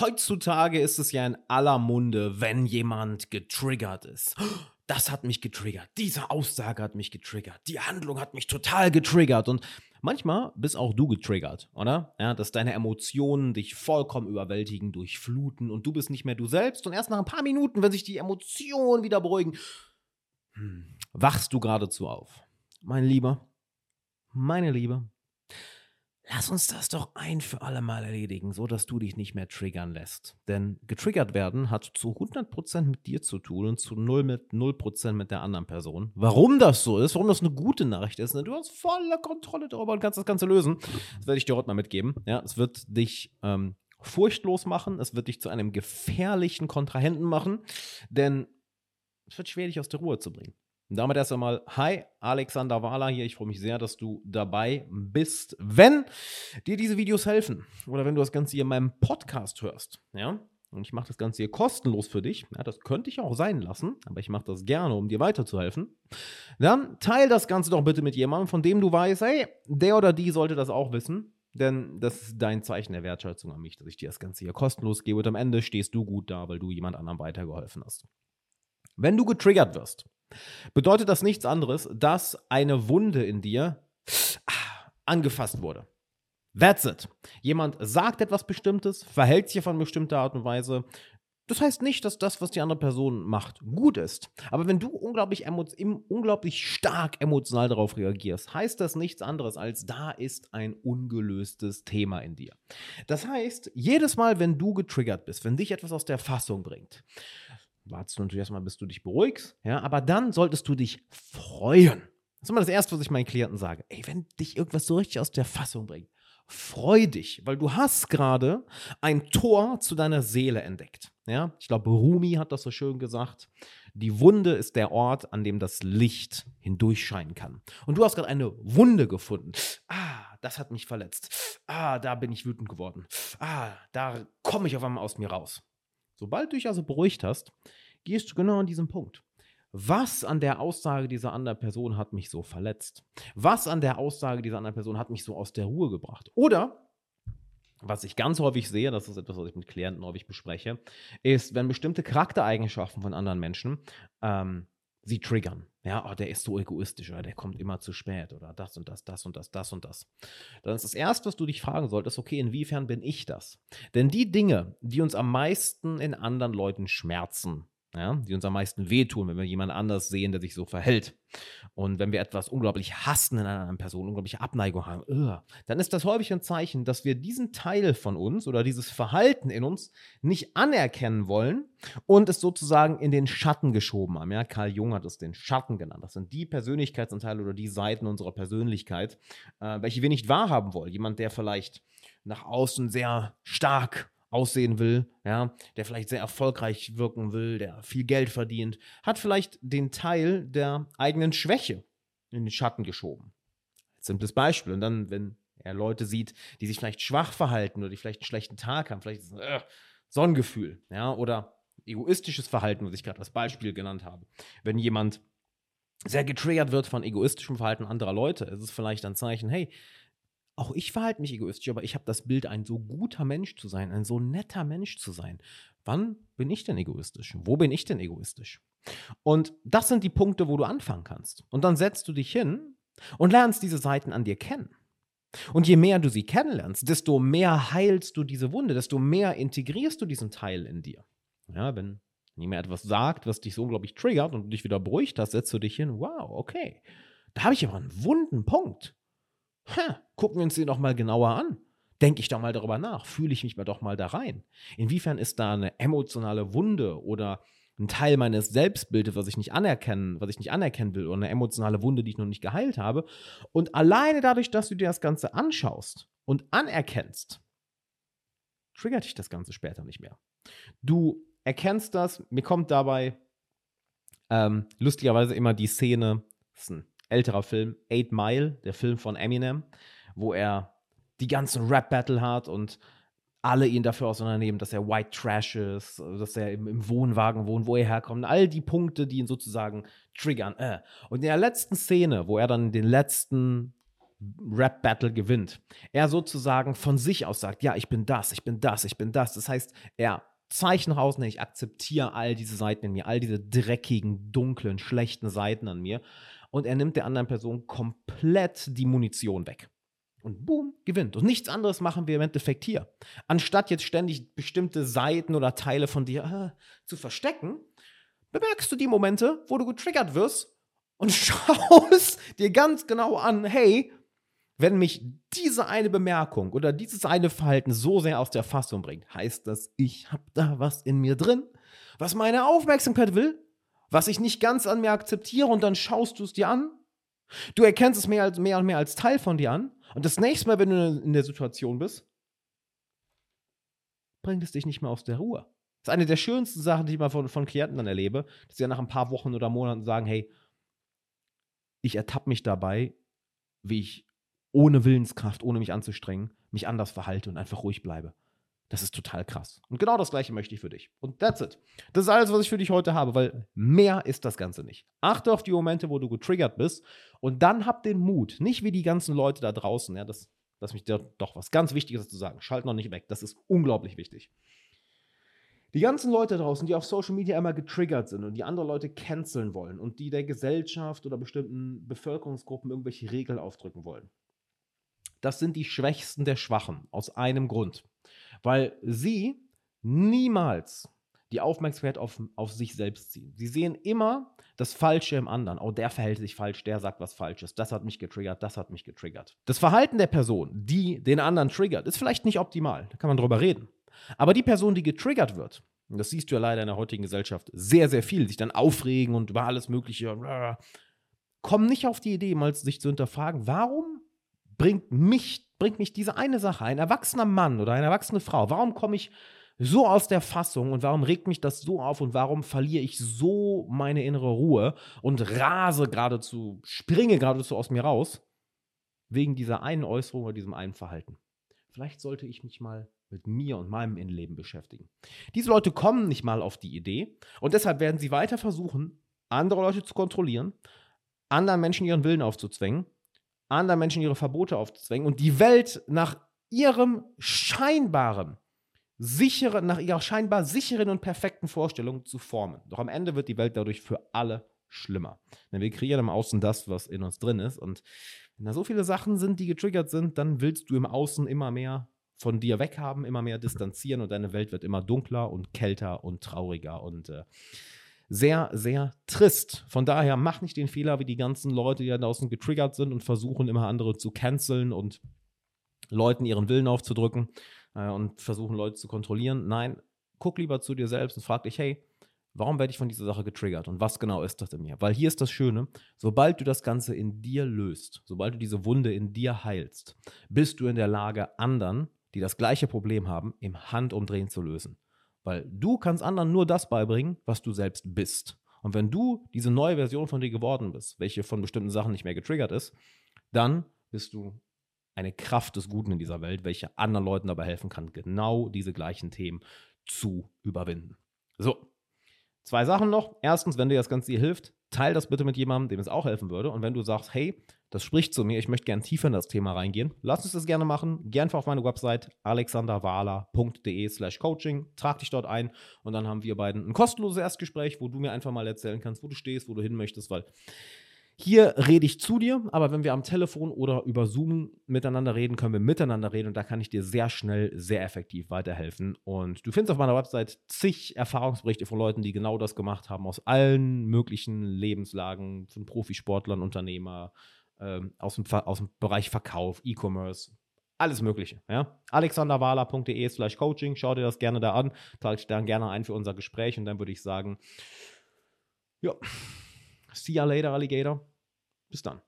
heutzutage ist es ja in aller Munde, wenn jemand getriggert ist. Das hat mich getriggert, diese Aussage hat mich getriggert, die Handlung hat mich total getriggert. Und manchmal bist auch du getriggert, oder? Ja, dass deine Emotionen dich vollkommen überwältigen, durchfluten und du bist nicht mehr du selbst. Und erst nach ein paar Minuten, wenn sich die Emotionen wieder beruhigen, wachst du geradezu auf. Mein Lieber, meine Liebe, lass uns das doch ein für alle Mal erledigen, so dass du dich nicht mehr triggern lässt. Denn getriggert werden hat zu 100% mit dir zu tun und zu 0% mit der anderen Person. Warum das so ist, warum das eine gute Nachricht ist, ne? Du hast volle Kontrolle darüber und kannst das Ganze lösen. Das werde ich dir heute mal mitgeben. Ja, es wird dich furchtlos machen, es wird dich zu einem gefährlichen Kontrahenten machen, denn es wird schwer, dich aus der Ruhe zu bringen. Und damit erst einmal, hi, Alexander Wahler hier. Ich freue mich sehr, dass du dabei bist. Wenn dir diese Videos helfen oder wenn du das Ganze hier in meinem Podcast hörst, ja, und ich mache das Ganze hier kostenlos für dich, ja, das könnte ich auch sein lassen, aber ich mache das gerne, um dir weiterzuhelfen, dann teile das Ganze doch bitte mit jemandem, von dem du weißt, hey, der oder die sollte das auch wissen, denn das ist dein Zeichen der Wertschätzung an mich, dass ich dir das Ganze hier kostenlos gebe und am Ende stehst du gut da, weil du jemand anderem weitergeholfen hast. Wenn du getriggert wirst, bedeutet das nichts anderes, dass eine Wunde in dir angefasst wurde. That's it. Jemand sagt etwas Bestimmtes, verhält sich von bestimmter Art und Weise. Das heißt nicht, dass das, was die andere Person macht, gut ist. Aber wenn du unglaublich stark emotional darauf reagierst, heißt das nichts anderes als, da ist ein ungelöstes Thema in dir. Das heißt, jedes Mal, wenn du getriggert bist, wenn dich etwas aus der Fassung bringt, wartest du natürlich erstmal, bis du dich beruhigst, ja, aber dann solltest du dich freuen. Das ist immer das Erste, was ich meinen Klienten sage. Ey, wenn dich irgendwas so richtig aus der Fassung bringt, freu dich, weil du hast gerade ein Tor zu deiner Seele entdeckt. Ja? Ich glaube, Rumi hat das so schön gesagt. Die Wunde ist der Ort, an dem das Licht hindurchscheinen kann. Und du hast gerade eine Wunde gefunden. Das hat mich verletzt. Da bin ich wütend geworden. Da komme ich auf einmal aus mir raus. Sobald du dich also beruhigt hast, gehst du genau an diesen Punkt. Was an der Aussage dieser anderen Person hat mich so verletzt? Was an der Aussage dieser anderen Person hat mich so aus der Ruhe gebracht? Oder, was ich ganz häufig sehe, das ist etwas, was ich mit Klienten häufig bespreche, ist, wenn bestimmte Charaktereigenschaften von anderen Menschen sie triggern. Ja, der ist so egoistisch oder der kommt immer zu spät oder das und das. Dann ist das Erste, was du dich fragen solltest, okay, inwiefern bin ich das? Denn die Dinge, die uns am meisten in anderen Leuten schmerzen, ja, die uns am meisten wehtun, wenn wir jemand anders sehen, der sich so verhält und wenn wir etwas unglaublich hassen in einer anderen Person, unglaubliche Abneigung haben, dann ist das häufig ein Zeichen, dass wir diesen Teil von uns oder dieses Verhalten in uns nicht anerkennen wollen und es sozusagen in den Schatten geschoben haben. Ja, Carl Jung hat es den Schatten genannt. Das sind die Persönlichkeitsanteile oder die Seiten unserer Persönlichkeit, welche wir nicht wahrhaben wollen. Jemand, der vielleicht nach außen sehr stark aussehen will, ja, der vielleicht sehr erfolgreich wirken will, der viel Geld verdient, hat vielleicht den Teil der eigenen Schwäche in den Schatten geschoben. Simples Beispiel. Und dann, wenn er Leute sieht, die sich vielleicht schwach verhalten oder die vielleicht einen schlechten Tag haben, vielleicht so ein Gefühl, ja, oder egoistisches Verhalten, was ich gerade als Beispiel genannt habe. Wenn jemand sehr getriggert wird von egoistischem Verhalten anderer Leute, ist es vielleicht ein Zeichen, hey, auch ich verhalte mich egoistisch, aber ich habe das Bild, ein so guter Mensch zu sein, ein so netter Mensch zu sein. Wann bin ich denn egoistisch? Wo bin ich denn egoistisch? Und das sind die Punkte, wo du anfangen kannst. Und dann setzt du dich hin und lernst diese Seiten an dir kennen. Und je mehr du sie kennenlernst, desto mehr heilst du diese Wunde, desto mehr integrierst du diesen Teil in dir. Ja, wenn jemand etwas sagt, was dich so unglaublich triggert und du dich wieder beruhigt hast, setzt du dich hin, wow, okay, da habe ich aber einen wunden Punkt. Gucken wir uns den doch mal genauer an. Denke ich doch mal darüber nach. Fühle ich mich mal doch mal da rein. Inwiefern ist da eine emotionale Wunde oder ein Teil meines Selbstbildes, was ich nicht anerkennen will, oder eine emotionale Wunde, die ich noch nicht geheilt habe? Und alleine dadurch, dass du dir das Ganze anschaust und anerkennst, triggert dich das Ganze später nicht mehr. Du erkennst das. Mir kommt dabei lustigerweise immer die Szene, das ist ein älterer Film, 8 Mile, der Film von Eminem, wo er die ganzen Rap-Battle hat und alle ihn dafür auseinandernehmen, dass er White Trash ist, dass er im Wohnwagen wohnt, wo er herkommt, all die Punkte, die ihn sozusagen triggern. Und in der letzten Szene, wo er dann den letzten Rap-Battle gewinnt. Er sozusagen von sich aus sagt, ja, ich bin das, ich bin das, ich bin das. Das heißt, er Zeichenhaus, ich akzeptiere all diese Seiten in mir, all diese dreckigen, dunklen, schlechten Seiten an mir. Und er nimmt der anderen Person komplett die Munition weg. Und boom, gewinnt. Und nichts anderes machen wir im Endeffekt hier. Anstatt jetzt ständig bestimmte Seiten oder Teile von dir zu verstecken, bemerkst du die Momente, wo du getriggert wirst und schaust dir ganz genau an, hey, wenn mich diese eine Bemerkung oder dieses eine Verhalten so sehr aus der Fassung bringt, heißt das, ich habe da was in mir drin, was meine Aufmerksamkeit will, was ich nicht ganz an mir akzeptiere, und dann schaust du es dir an. Du erkennst es mehr und mehr als Teil von dir an, und das nächste Mal, wenn du in der Situation bist, bringt es dich nicht mehr aus der Ruhe. Das ist eine der schönsten Sachen, die ich mal von Klienten dann erlebe, dass sie ja nach ein paar Wochen oder Monaten sagen, hey, ich ertappe mich dabei, wie ich ohne Willenskraft, ohne mich anzustrengen, mich anders verhalte und einfach ruhig bleibe. Das ist total krass. Und genau das Gleiche möchte ich für dich. Und that's it. Das ist alles, was ich für dich heute habe, weil mehr ist das Ganze nicht. Achte auf die Momente, wo du getriggert bist, und dann hab den Mut, nicht wie die ganzen Leute da draußen, ja, das mich doch was ganz Wichtiges zu sagen. Schalt noch nicht weg, das ist unglaublich wichtig. Die ganzen Leute draußen, die auf Social Media einmal getriggert sind und die andere Leute canceln wollen und die der Gesellschaft oder bestimmten Bevölkerungsgruppen irgendwelche Regeln aufdrücken wollen. Das sind die Schwächsten der Schwachen, aus einem Grund. Weil sie niemals die Aufmerksamkeit auf sich selbst ziehen. Sie sehen immer das Falsche im anderen. Oh, der verhält sich falsch, der sagt was Falsches. Das hat mich getriggert, das hat mich getriggert. Das Verhalten der Person, die den anderen triggert, ist vielleicht nicht optimal. Da kann man drüber reden. Aber die Person, die getriggert wird, und das siehst du ja leider in der heutigen Gesellschaft sehr, sehr viel, sich dann aufregen und über alles Mögliche, kommen nicht auf die Idee, mal sich zu hinterfragen, warum bringt mich diese eine Sache, ein erwachsener Mann oder eine erwachsene Frau, warum komme ich so aus der Fassung und warum regt mich das so auf und warum verliere ich so meine innere Ruhe und springe geradezu aus mir raus, wegen dieser einen Äußerung oder diesem einen Verhalten. Vielleicht sollte ich mich mal mit mir und meinem Innenleben beschäftigen. Diese Leute kommen nicht mal auf die Idee, und deshalb werden sie weiter versuchen, andere Leute zu kontrollieren, anderen Menschen ihren Willen aufzuzwängen, anderen Menschen ihre Verbote aufzuzwängen und die Welt nach ihrer scheinbar sicheren und perfekten Vorstellung zu formen. Doch am Ende wird die Welt dadurch für alle schlimmer. Denn wir kreieren im Außen das, was in uns drin ist, und wenn da so viele Sachen sind, die getriggert sind, dann willst du im Außen immer mehr von dir weghaben, immer mehr distanzieren, und deine Welt wird immer dunkler und kälter und trauriger und sehr, sehr trist. Von daher, mach nicht den Fehler wie die ganzen Leute, die da draußen getriggert sind und versuchen, immer andere zu canceln und Leuten ihren Willen aufzudrücken und versuchen, Leute zu kontrollieren. Nein, guck lieber zu dir selbst und frag dich, hey, warum werde ich von dieser Sache getriggert und was genau ist das in mir? Weil hier ist das Schöne, sobald du das Ganze in dir löst, sobald du diese Wunde in dir heilst, bist du in der Lage, anderen, die das gleiche Problem haben, im Handumdrehen zu lösen. Weil du kannst anderen nur das beibringen, was du selbst bist. Und wenn du diese neue Version von dir geworden bist, welche von bestimmten Sachen nicht mehr getriggert ist, dann bist du eine Kraft des Guten in dieser Welt, welche anderen Leuten dabei helfen kann, genau diese gleichen Themen zu überwinden. So, 2 Sachen noch. Erstens, wenn dir das Ganze hier hilft, teil das bitte mit jemandem, dem es auch helfen würde. Und wenn du sagst, hey, das spricht zu mir, ich möchte gerne tiefer in das Thema reingehen, lass uns das gerne machen. Geh einfach auf meine Website alexanderwahler.de/coaching, trag dich dort ein, und dann haben wir beiden ein kostenloses Erstgespräch, wo du mir einfach mal erzählen kannst, wo du stehst, wo du hin möchtest, weil hier rede ich zu dir, aber wenn wir am Telefon oder über Zoom miteinander reden, können wir miteinander reden, und da kann ich dir sehr schnell, sehr effektiv weiterhelfen. Und du findest auf meiner Website zig Erfahrungsberichte von Leuten, die genau das gemacht haben, aus allen möglichen Lebenslagen, von Profisportlern, Unternehmer, aus dem Bereich Verkauf, E-Commerce, alles Mögliche. Ja? alexanderwahler.de/coaching, schau dir das gerne da an, trag dich dann gerne ein für unser Gespräch, und dann würde ich sagen, ja, see you later, Alligator. Bis dann.